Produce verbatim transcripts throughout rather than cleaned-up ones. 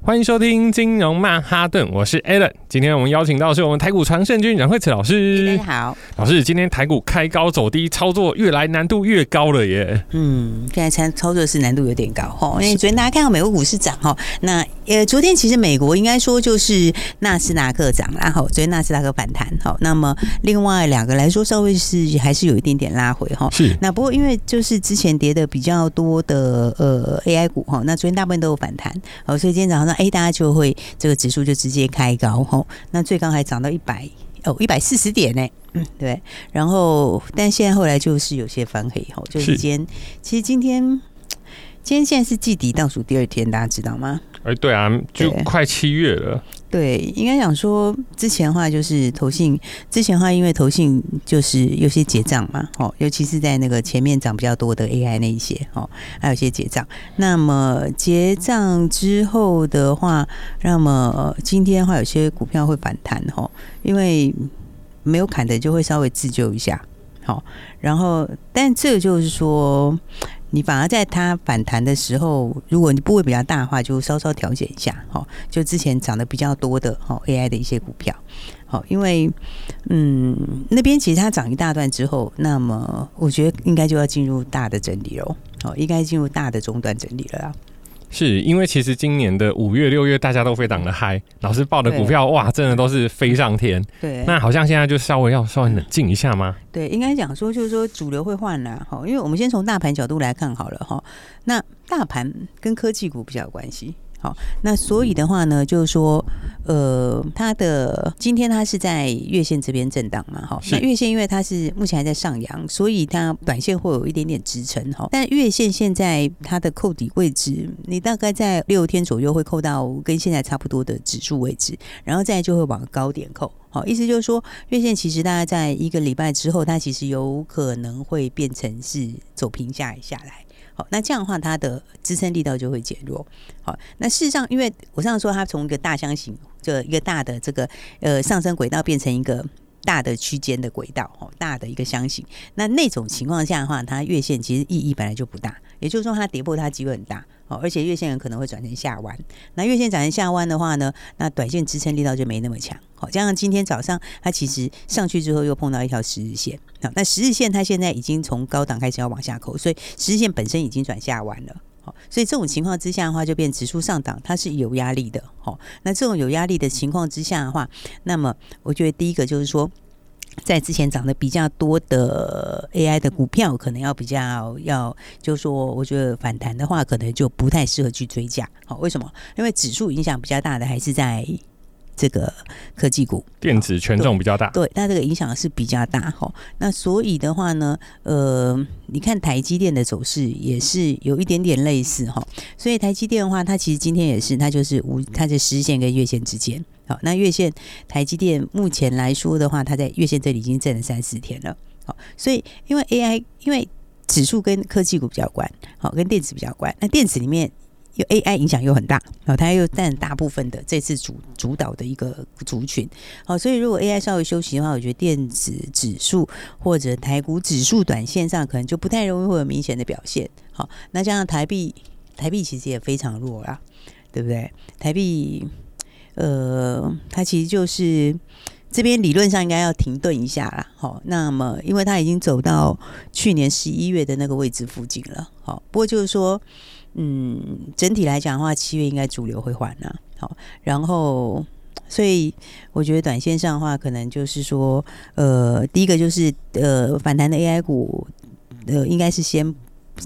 欢迎收听金融曼哈顿，我是 Alan。今天我们邀请到的是我们台股常胜军阮惠慈老师。大家好，老师，今天台股开高走低，操作越来难度越高了耶。嗯，现在操作是难度有点高哈，因为昨天大家看到美国股市涨哈，那呃昨天其实美国应该说就是纳斯达克涨啦哈，昨天纳斯达克反弹哈，那么另外两个来说稍微是还是有一点点拉回哈。是。那不过因为就是之前跌的比较多的呃 A I 股哈，那昨天大部分都有反弹，哦，所以今天早上。哎，大家就会这个指数就直接开高吼，那最高还涨到一百哦一百四十点呢，嗯，对。然后，但现在后来就是有些翻黑吼，就是今天其实今天今天现在是季底倒数第二天，大家知道吗？哎，对啊，就快七月了。对，应该讲说之前的话就是投信，之前的话因为投信就是有些结账嘛，哦，尤其是在那个前面涨比较多的 A I 那一些，哦，还有些结账。那么结账之后的话，那么今天的话有些股票会反弹，哦，因为没有砍的就会稍微自救一下，哦，然后但这个就是说。你反而在它反弹的时候，如果你部位比较大的话，就稍稍调整一下，就之前涨得比较多的 A I 的一些股票，因为嗯那边其实它涨一大段之后，那么我觉得应该就要进入大的整理了，应该进入大的中段整理了啦。是因为其实今年的五月、六月大家都非常的嗨，老师报的股票哇，真的都是飞上天。对，那好像现在就稍微要稍微冷静一下吗？对，应该讲说就是说主流会换啦，因为我们先从大盘角度来看好了，那大盘跟科技股比较有关系。好，那所以的话呢，就是说，呃，它的今天它是在月线这边震荡嘛，哈，那月线因为它是目前还在上扬，所以它短线会有一点点支撑，哈，但月线现在它的扣底位置，你大概在六天左右会扣到跟现在差不多的指数位置，然后再就会往高点扣。好，意思就是说，月线其实大概在一个礼拜之后，它其实有可能会变成是走平下下来。好，那这样的话，它的支撑力道就会减弱。好，那事实上，因为我上次说它从一个大箱型，就一个大的这个呃上升轨道变成一个大的区间的轨道，大的一个箱型。那那种情况下的话，它月线其实意义本来就不大，也就是说它跌破它机会很大。而且月线很可能会转成下弯，那月线转成下弯的话呢，那短线支撑力道就没那么强。好，加上今天早上它其实上去之后又碰到一条十日线，好，那十日线它现在已经从高档开始要往下扣，所以十日线本身已经转下弯了。好，所以这种情况之下的话，就变指数上档它是有压力的。好，那这种有压力的情况之下的话，那么我觉得第一个就是说。在之前涨得比较多的 A I 的股票，可能要比较要，就是说，我觉得反弹的话，可能就不太适合去追价。好，为什么？因为指数影响比较大的还是在这个科技股，电子权重比较大。对，那这个影响是比较大。那所以的话呢，呃，你看台积电的走势也是有一点点类似。所以台积电的话，它其实今天也是，它就是无它的十日线跟月线之间。好，那月线台积电目前来说的话，它在月线这里已经震了三四天了。好，所以因为 A I， 因为指数跟科技股比较有关，好，跟电子比较有关。那电子里面有 A I 影响又很大，好，它又占大部分的这次 主, 主导的一个族群。好，所以如果 A I 稍微休息的话，我觉得电子指数或者台股指数短线上可能就不太容易会有明显的表现。好，那加上台币，台币其实也非常弱啦，对不对？台币。呃，它其实就是这边理论上应该要停顿一下啦。好，那么因为它已经走到去年十一月的那个位置附近了。好，不过就是说，嗯，整体来讲的话，七月应该主流会缓啦。好，然后所以我觉得短线上的话，可能就是说，呃，第一个就是呃反弹的 A I 股，呃，应该是先。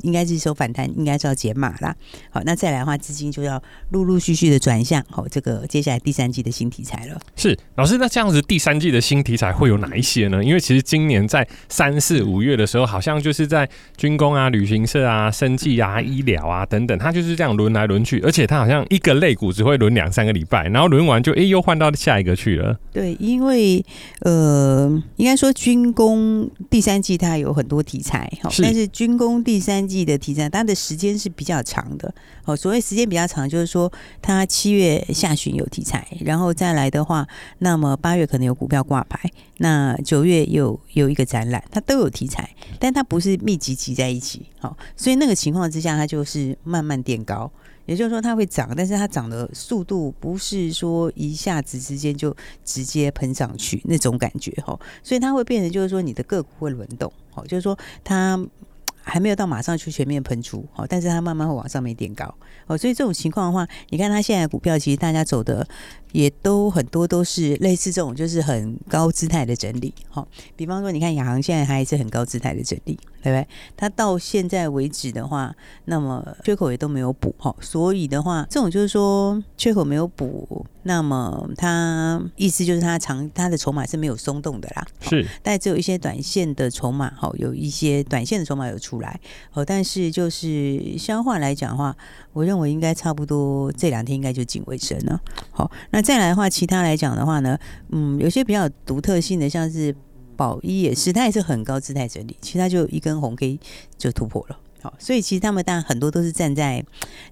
应该是说反弹，应该是要解码啦。好，那再来的话，资金就要陆陆续续的转向，好，这个接下来第三季的新题材了。是，老师，那这样子第三季的新题材会有哪一些呢？因为其实今年在三四五月的时候，好像就是在军工啊、旅行社啊、生技啊、医疗啊等等，它就是这样轮来轮去，而且它好像一个类股只会轮两三个礼拜，然后轮完就哎、欸、又换到下一个去了。对，因为呃，应该说军工第三季它有很多题材，好，但是军工第三三季的提案，它的时间是比较长的。哦，所谓时间比较长，就是说它七月下旬有题材，然后再来的话，那么八月可能有股票挂牌，那九月有有一个展览，它都有题材，但它不是密集集在一起。哦，所以那个情况之下，它就是慢慢垫高。也就是说它会涨，但是它涨的速度不是说一下子之间就直接喷上去那种感觉，所以它会变成就是说你的个股会轮动，就是说它还没有到马上去全面喷出，但是它慢慢会往上面垫高。所以这种情况的话，你看它现在的股票其实大家走的也都很多都是类似这种就是很高姿态的整理。比方说你看亚航现在还是很高姿态的整理，对不对？它到现在为止的话，那么缺口也都没有补，所以的话，这种就是说缺口没有补，那么它意思就是它长它的筹码是没有松动的啦，是，但只有一些短线的筹码，有一些短线的筹码有出来，但是就是消化来讲的话，我认为应该差不多这两天应该就近尾声了。好，那再来的话，其他来讲的话呢，嗯，有些比较独特性的，像是宝一也是，它也是很高姿态整理，其实它就一根红 K 就突破了。好，所以其实他们当然很多都是站在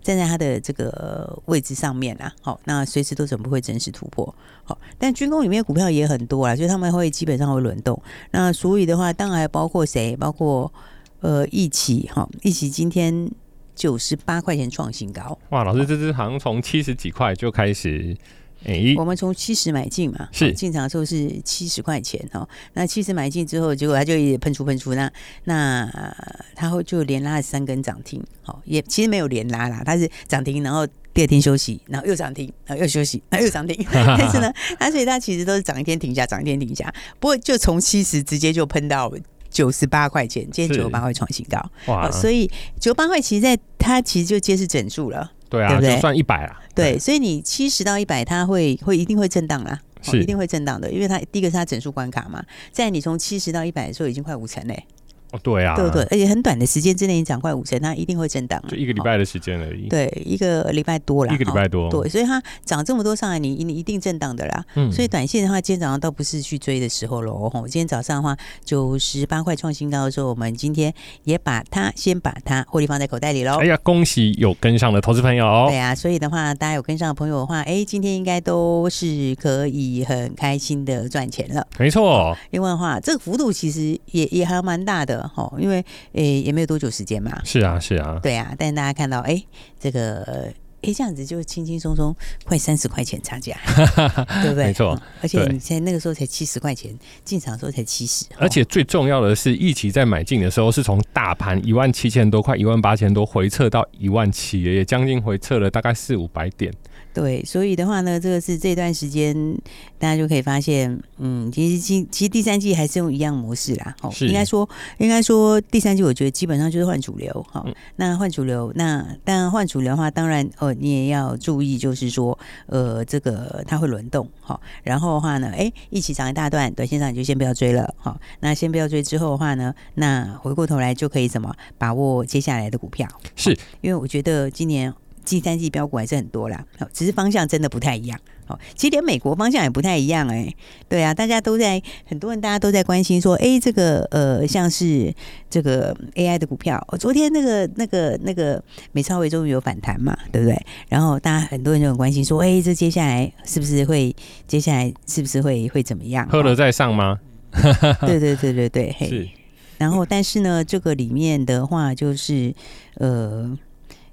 站在它的这个位置上面啦。好，那随时都准备会真实突破。好，但军工里面股票也很多啦，所以他们会基本上会轮动。那所以的话，当然还包括谁？包括呃一期哈，一期今天九十八块钱创新高。哇，老师，这支好像从七十几块就开始。欸、我们从七十买进嘛，是进场的时候是七十块钱哦。那七十买进之后，结果它就一直喷出喷出，那那它就连拉了三根涨停，好，也其实没有连拉啦，它是涨停，然后第二天休息，然后又涨停，然后又休息，然后又涨停。但是呢，它所以它其实都是涨一天停下，涨一天停下。不过就从七十直接就喷到九十八块钱，今天九十八块创新高，哇！所以九十八块其实在它其实就揭示整数了。对啊，对对，就算一百啦。对，所以你七十到一百，它会会一定会震荡啦，哦，一定会震荡的，因为它第一个是它整数关卡嘛，在你从七十到一百的时候已经快五成嘞。哦，对啊，对对，而且很短的时间之内你涨快五成，它一定会震荡，就一个礼拜的时间而已。哦，对，一个礼拜多啦，一个礼拜多。哦，对，所以它涨这么多上来，你你一定震荡的啦。嗯，所以短线的话，今天早上倒不是去追的时候喽。哦，今天早上的话，九十八块创新高的时候，我们今天也把它先把它获利放在口袋里喽。哎呀，恭喜有跟上的投资朋友。哦，对啊，所以的话，大家有跟上的朋友的话，哎，今天应该都是可以很开心的赚钱了。没错。另外的话，这个幅度其实也也还蛮大的。因为、欸、也没有多久时间嘛，是啊是啊，对啊，但大家看到哎、欸，这个哎、欸、这样子就轻轻松松快三十块钱差价，对不对？没错，嗯，而且你在那个时候才七十块钱，进场的时候才七十，而且最重要的是，一期在买进的时候是从大盘一万七千多块、一万八千多回撤到一万七，也将近回撤了大概四五百点。对，所以的话呢，这个是这段时间大家就可以发现，嗯，其实其实第三季还是用一样模式啦。哦，应该说应该说第三季，我觉得基本上就是换主流。好，哦嗯，那换主流，那当然换主流的话，当然哦，你也要注意，就是说，呃，这个它会轮动。好，哦，然后的话呢，哎，一起涨一大段，短线上你就先不要追了。好，哦，那先不要追之后的话呢，那回过头来就可以怎么把握接下来的股票？是，哦，因为我觉得今年第三季标股还是很多啦，只是方向真的不太一样。其实连美国方向也不太一样，哎、欸，对啊，大家都在很多人大家都在关心说，哎、欸，这个呃，像是这个 A I 的股票，哦，昨天那个那个那个美超微终于有反弹嘛，对不对？然后大家很多人就很关心说，哎、欸，这接下来是不是会接下来是不是会会怎么样？喝了再上吗？对对对对对，是。然后但是呢，这个里面的话就是呃。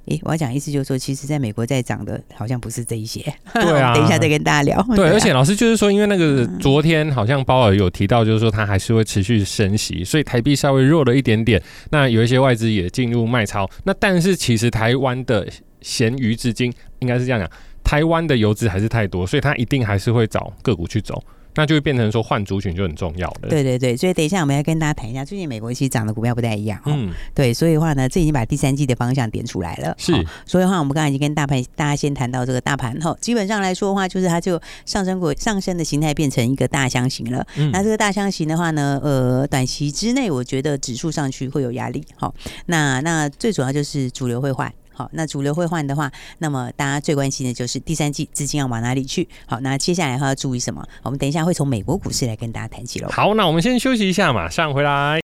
欸、我要讲意思就是说，其实在美国在涨的好像不是这一些。对啊，等一下再跟大家聊。对，對啊，而且老师就是说，因为那个昨天好像鲍尔有提到，就是说他还是会持续升息，所以台币稍微弱了一点点。那有一些外资也进入卖超。那但是其实台湾的闲余资金应该是这样讲，台湾的游资还是太多，所以他一定还是会找个股去走。那就会变成说换族群就很重要了。对对对，所以等一下我们要跟大家谈一下，最近美国其实涨的股票不太一样。嗯，对，所以的话呢，这已经把第三季的方向点出来了。是，哦，所以的话我们刚才已经跟大盘大家先谈到这个大盘后，哦，基本上来说的话，就是它就上升过上升的形态变成一个大箱型了。嗯，那这个大箱型的话呢，呃，短期之内我觉得指数上去会有压力。好，哦，那那最主要就是主流会换。好，那主流会换的话，那么大家最关心的就是第三季资金要往哪里去。好，那接下来要注意什么？我们等一下会从美国股市来跟大家谈起喽。好，那我们先休息一下，马上回来。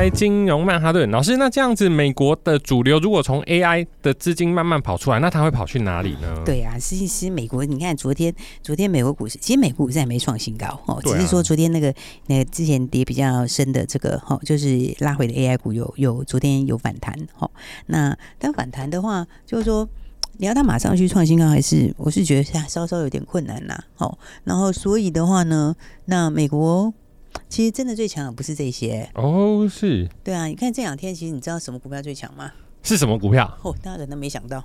来金融曼哈顿老师，那这样子美国的主流如果从 A I 的资金慢慢跑出来，那它会跑去哪里呢？对啊，其实美国你看昨天昨天美国股市，其实美国股市还没创新高、哦、只是说昨天那个那个之前跌比较深的这个、哦、就是拉回的 A I 股有有昨天有反弹、哦、那但反弹的话就是说你要他马上去创新高，还是我是觉得稍稍有点困难啦、啊哦、然后所以的话呢，那美国其实真的最强的不是这些哦，是，对啊，你看这两天其实你知道什么股票最强吗？是什么股票？哦，大家可能没想到，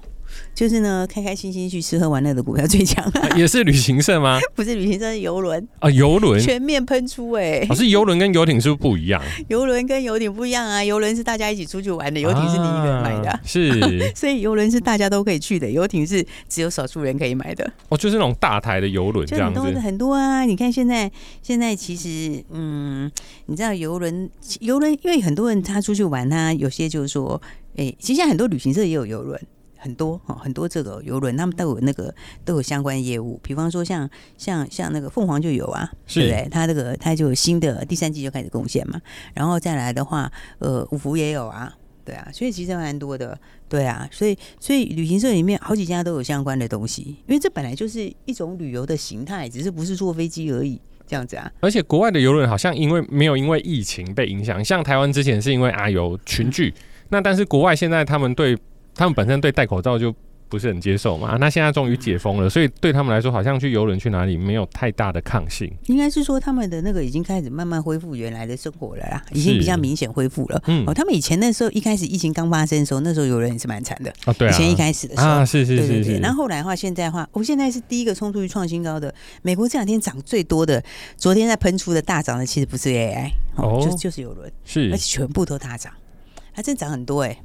就是呢，开开心心去吃喝玩乐的股票最强、啊，也是旅行社吗？不是旅行社，是游轮啊，游轮全面喷出哎、欸！老师，游轮跟游艇是不是不一样？游轮跟游艇不一样啊，游轮是大家一起出去玩的，游艇是你一个人买的、啊啊，是，所以游轮是大家都可以去的，游艇是只有少数人可以买的。哦，就是那种大台的游轮，这样子很多很多啊！你看现在现在其实嗯，你知道游轮游轮，因为很多人他出去玩啊，有些就是说。欸、其实现在很多旅行社也有邮轮，很多很多这个邮轮，他们都有那个都有相关业务。比方说像像像那个凤凰就有啊，对不对？他这个他就有新的第三季就开始贡献嘛，然后再来的话，呃，五福也有啊，对啊，所以其实蛮多的，对啊，所以所以旅行社里面好几家都有相关的东西，因为这本来就是一种旅游的形态，只是不是坐飞机而已。这样子啊，而且国外的邮轮好像因为没有因为疫情被影响，像台湾之前是因为啊有群聚，那但是国外现在他们对他们本身对戴口罩就不是很接受嘛，那现在终于解封了，所以对他们来说好像去邮轮去哪里没有太大的抗性，应该是说他们的那个已经开始慢慢恢复原来的生活了啦，已经比较明显恢复了、嗯哦、他们以前那时候一开始疫情刚发生的时候，那时候邮轮也是蛮惨的、啊對啊、以前一开始的时候啊，是是是 是, 對對對，然后后来的话现在的话、哦、现在是第一个冲出去创新高的，美国这两天涨最多的，昨天在喷出的大涨的其实不是 A I、哦哦、就, 就是邮轮，是，而且全部都大涨，它真涨很多哎、欸，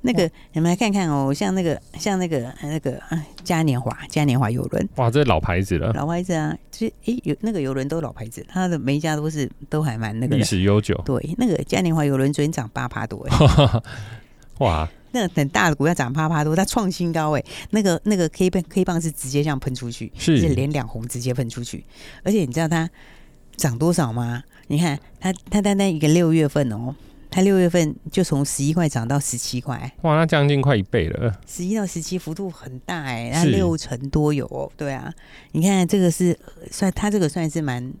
那个你们来看看哦，像那个像那个那个嘉年华嘉年华邮轮，哇，这是老牌子了，老牌子啊，就是哎有那个邮轮都老牌子，它的每一家都是都还蛮那个历史悠久，对，那个嘉年华邮轮昨天涨八趴多哎、欸，哇，那个很大的股票涨八趴多，它创新高哎、欸，那个那个 K 棒 K 棒是直接这样喷出去，是连两红直接喷出去，而且你知道它涨多少吗？你看它它单单一个六月份哦。它六月份就从十一块涨到十七块，哇，那将近快一倍了。十一到十七幅度很大哎、欸，它六成多有哦。对啊，你看这个是算它这个算是蛮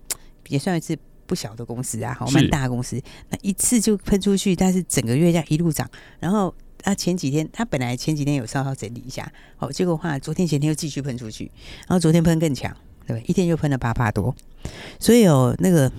也算是不小的公司啊，好，蛮大的公司。那一次就喷出去，但是整个月这样一路涨，然后它、啊、前几天它本来前几天有稍稍整理一下，好，结果的话昨天前天又继续喷出去，然后昨天喷更强，对，一天就喷了八趴多，所以哦那个。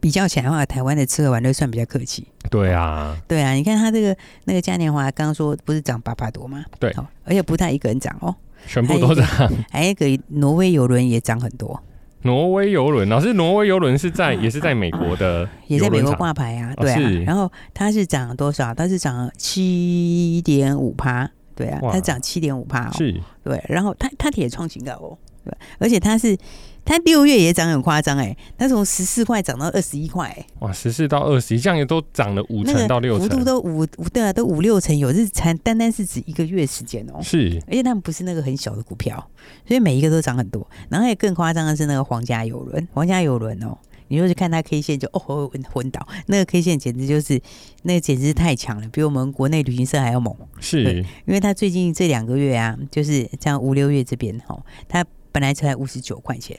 比较起来的话，台湾的吃喝玩乐算比较客气。对啊，对啊，你看他这个那个嘉年华，刚刚说不是涨八趴多吗？对、哦，而且不太一个人涨哦，全部都涨。还有一 个, 有一個挪威邮轮也涨很多。挪威邮轮，老师，挪威邮轮是在、啊、也是在美国的、啊，也在美国挂牌啊，对啊。哦、然后它是涨多少？它是涨七点五趴，对啊，它涨七点五趴哦，是，对。然后它它也创新高哦，对，而且它是。它六月也涨很夸张哎，它从十四块涨到二十一块哎，哇，十四到二十一，这样也都涨了五成到六成，那個、幅度都五对啊，都五六成有，是单单是指一个月时间哦、喔。是，而且他们不是那个很小的股票，所以每一个都涨很多。然后也更夸张的是那个皇家邮轮，皇家邮轮哦，你就是看它 K 线就哦昏昏倒，那个 K 线简直就是那个简直是太强了，比我们国内旅行社还要猛。是，因为它最近这两个月啊，就是像五六月这边哦，它本来才五十九块钱。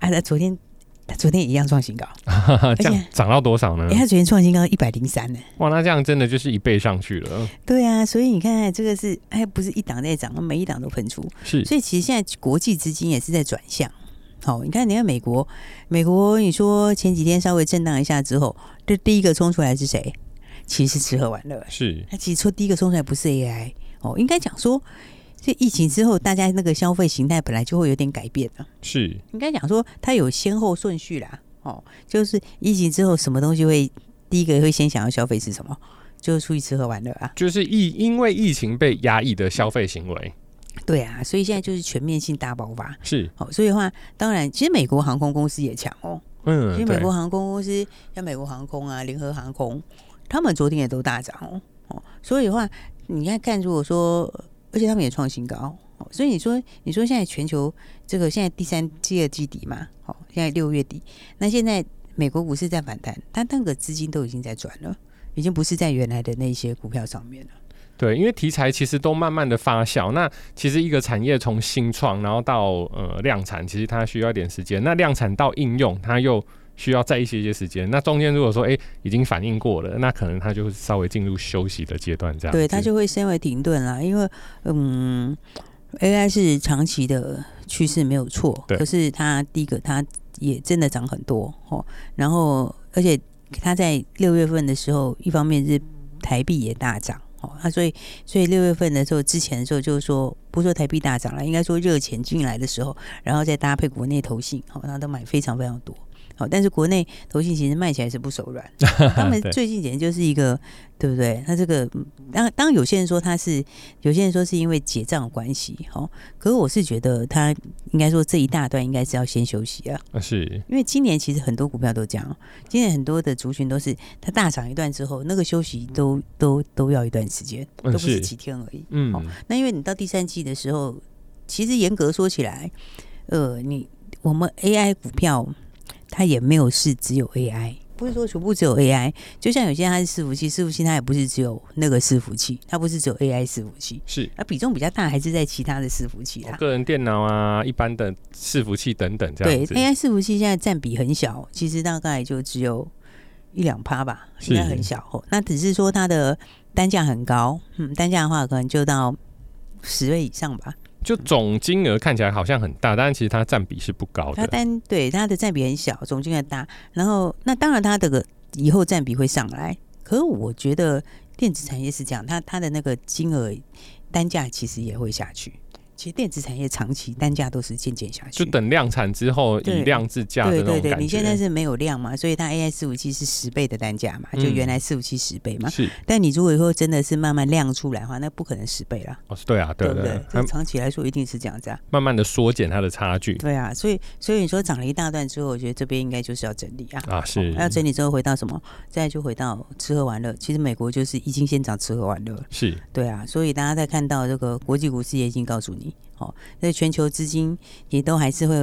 啊，他昨天，他昨天也一样创新高，这样涨到多少呢？欸、他昨天创新高一百零三呢。哇，那这样真的就是一倍上去了。对啊，所以你看这个是，哎，不是一档在涨，每一档都喷出。是，所以其实现在国际资金也是在转向。好、哦，你看，你看美国，美国，你说前几天稍微震荡一下之后，这第一个冲出来是谁？其实是吃喝玩乐。是，他其实说第一个冲出来不是 A I 哦，应该讲说。所以疫情之后，大家那个消费形态本来就会有点改变了、啊。是，应该讲说它有先后顺序啦。哦，就是疫情之后，什么东西会第一个会先想要消费是什么？就是出去吃喝玩乐啊。就是因为疫情被压抑的消费行为。对啊，所以现在就是全面性大爆发。是，哦，所以的话，当然，其实美国航空公司也强哦。嗯，其实美国航空公司，像美国航空啊、联合航空，他们昨天也都大涨哦。哦，所以的话，你看看，如果说。而且他们也创新高，所以你说，你说现在全球这个现在第三季的季底嘛，现在六月底，那现在美国股市在反弹，但那个资金都已经在转了，已经不是在原来的那些股票上面了。对，因为题材其实都慢慢的发酵，那其实一个产业从新创然后到、呃、量产，其实它需要一点时间，那量产到应用它又需要再一些些时间，那中间如果说哎、欸、已经反应过了，那可能它就稍微进入休息的阶段，这样对它就会先为停顿啦。因为嗯 A I 是长期的趋势没有错，可是它第一个它也真的涨很多、哦、然后而且它在六月份的时候，一方面是台币也大涨。啊、所以所以六月份的时候，之前的时候就是说，不说台币大涨了，应该说热钱进来的时候，然后再搭配国内投信，好、哦，然后都买非常非常多。好、哦，但是国内投信其实卖起来是不手软，他们最近简直就是一个，对不对？他这个当当有些人说他是，有些人说是因为结账关系，好、哦，可是我是觉得他应该说这一大段应该是要先休息啊，啊是，因为今年其实很多股票都这样，今年很多的族群都是它大涨一段之后，那个休息都都都要一段时间，都不是几天而已，嗯、哦，那因为你到第三季的时候，其实严格说起来，呃，你我们 A I 股票。它也没有是只有 A I， 不是说全部只有 A I， 就像有些它是伺服器，伺服器它也不是只有那个伺服器，它不是只有 A I 伺服器，是它比重比较大还是在其他的伺服器啦，个人电脑啊，一般的伺服器等等这样子。对 A I 伺服器现在占比很小，其实大概就只有一两趴吧，应该很小，那只是说它的单价很高，嗯，单价的话可能就到十倍以上吧。就总金额看起来好像很大，但其实它占比是不高的。它单对它的占比很小，总金额大。然后那当然它的以后占比会上来，可是我觉得电子产业是这样，它它的那个金额单价其实也会下去。其实电子产业长期单价都是渐渐下去，就等量产之后以量制价的那种感觉。对对对，你现在是没有量嘛，所以它 A I 伺服器是十倍的单价嘛，就原来伺服器十倍嘛。是、嗯，但你如果以后真的是慢慢量出来的话，那不可能十倍啦。哦，对啊，对对对，这长期来说一定是这样子啊，慢慢的缩减它的差距。对啊，所以所以你说涨了一大段之后，我觉得这边应该就是要整理啊。啊是、哦，要整理之后回到什么？再就回到吃喝玩乐。其实美国就是已经先涨吃喝玩乐了。是，对啊，所以大家在看到这个国际股市也已经告诉你。哦，所以全球资金也都还是会，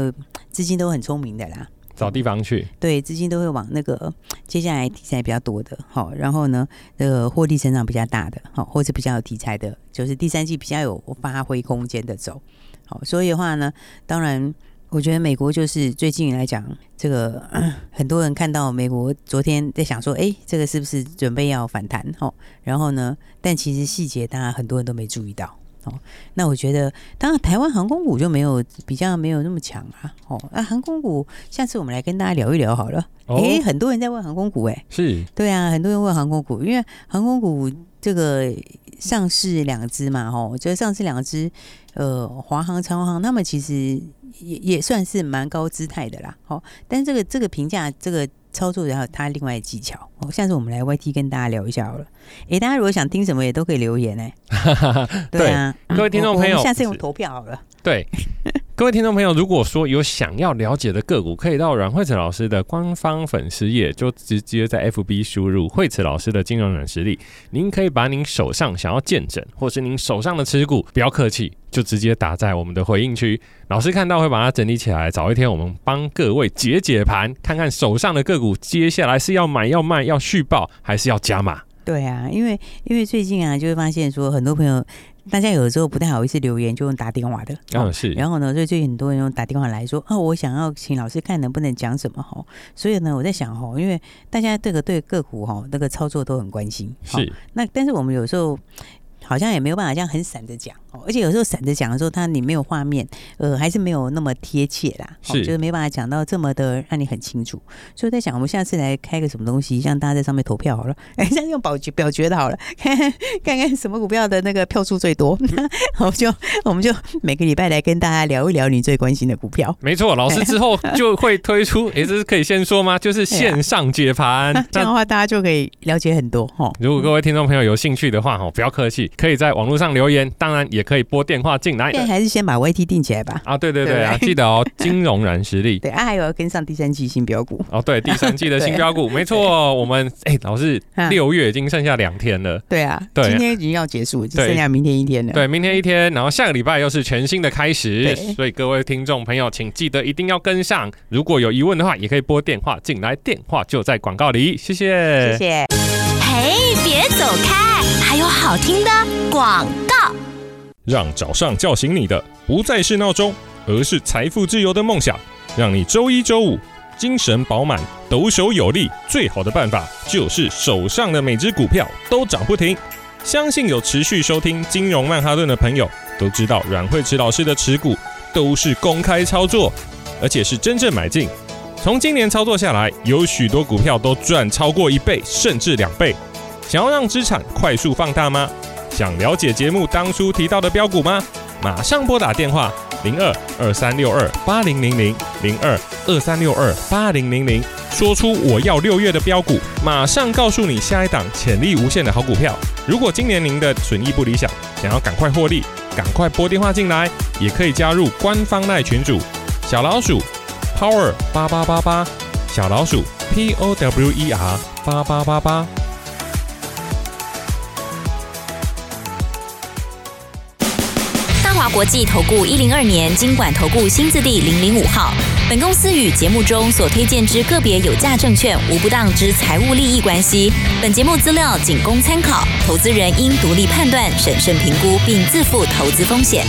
资金都很聪明的啦，找地方去。对，资金都会往那个接下来题材比较多的，好、哦，然后呢，呃，获利成长比较大的，好、哦，或者比较有题材的，就是第三季比较有发挥空间的走。好、哦，所以的话呢，当然，我觉得美国就是最近来讲，这个、呃、很多人看到美国昨天在想说，哎、欸，这个是不是准备要反弹？哦，然后呢，但其实细节大家很多人都没注意到。哦、那我觉得当然台湾航空股就没有比较没有那么强啊、哦、啊航空股下次我们来跟大家聊一聊好了、哦欸、很多人在问航空股、欸、是对啊，很多人问航空股，因为航空股这个上市两只嘛、哦、就是上市两只呃华航长荣航，他们其实 也, 也算是蛮高姿态的啦、哦、但这个这个评价这个操作然后它另外的技巧、哦、下次我们来 Y T 跟大家聊一下好了、欸、大家如果想听什么也都可以留言、欸、对啊，各位听众朋友、嗯、我, 我们下次用投票好了。对，各位听众朋友，如果说有想要了解的个股，可以到阮蕙慈老师的官方粉丝页，就直接在 F B 输入蕙慈老师的金融软实力，您可以把您手上想要见证或是您手上的持股，不要客气，就直接打在我们的回应区，老师看到会把它整理起来，早一天我们帮各位解解盘，看看手上的个股接下来是要买要卖要续报还是要加码。对啊，因为因为最近啊就会发现说很多朋友大家有的时候不太好意思留言，就用打电话的。哦、是。然后呢，所以就很多人用打电话来说，啊，我想要请老师看能不能讲什么哈。所以呢，我在想哈，因为大家这个对个股哈那个操作都很关心。是。那但是我们有时候好像也没有办法这样很散的讲，而且有时候散的讲的时候，它你没有画面，呃，还是没有那么贴切啦，是就是没办法讲到这么的让你很清楚。所以我在想，我们下次来开个什么东西，让大家在上面投票好了，哎、欸，下次用表决表决的好了，看看什么股票的那个票数最多，我就我们就每个礼拜来跟大家聊一聊你最关心的股票。没错，老师之后就会推出，哎、欸，这是可以先说吗？就是线上解盘，这样的话大家就可以了解很多。如果各位听众朋友有兴趣的话，不要客气。可以在网络上留言，当然也可以拨电话进来。现在还是先把 Y T 定起来吧。啊，对对对啊，记得哦，金融软实力。对啊，还有跟上第三季新标股。哦，对，第三季的新标股，没错。我们哎、欸，老师，六月已经剩下两天了。对啊，对，今天已经要结束，就剩下明天一天了。对，明天一天，然后下个礼拜又是全新的开始。所以各位听众朋友，请记得一定要跟上。如果有疑问的话，也可以拨电话进来，电话就在广告里。谢谢，谢谢。哎，别走开，还有好听的广告。让早上叫醒你的不再是闹钟，而是财富自由的梦想。让你周一周五精神饱满，抖手有力。最好的办法就是手上的每只股票都涨不停。相信有持续收听金融曼哈顿的朋友都知道，阮慧慈老师的持股都是公开操作，而且是真正买进。从今年操作下来，有许多股票都赚超过一倍甚至两倍。想要让资产快速放大吗？想了解节目当初提到的标股吗？马上拨打电话零二 二三六二 八零零零 零二 二三六二 八零零零，说出我要六月的标股，马上告诉你下一档潜力无限的好股票。如果今年您的损益不理想，想要赶快获利，赶快拨电话进来，也可以加入官方LINE群组小老鼠Power 八八八八，小老鼠 P O W E R 八八八八。大华国际投顾一零二年金管投顾新字第零零五号。本公司与节目中所推荐之个别有价证券无不当之财务利益关系。本节目资料仅供参考，投资人应独立判断、审慎评估，并自负投资风险。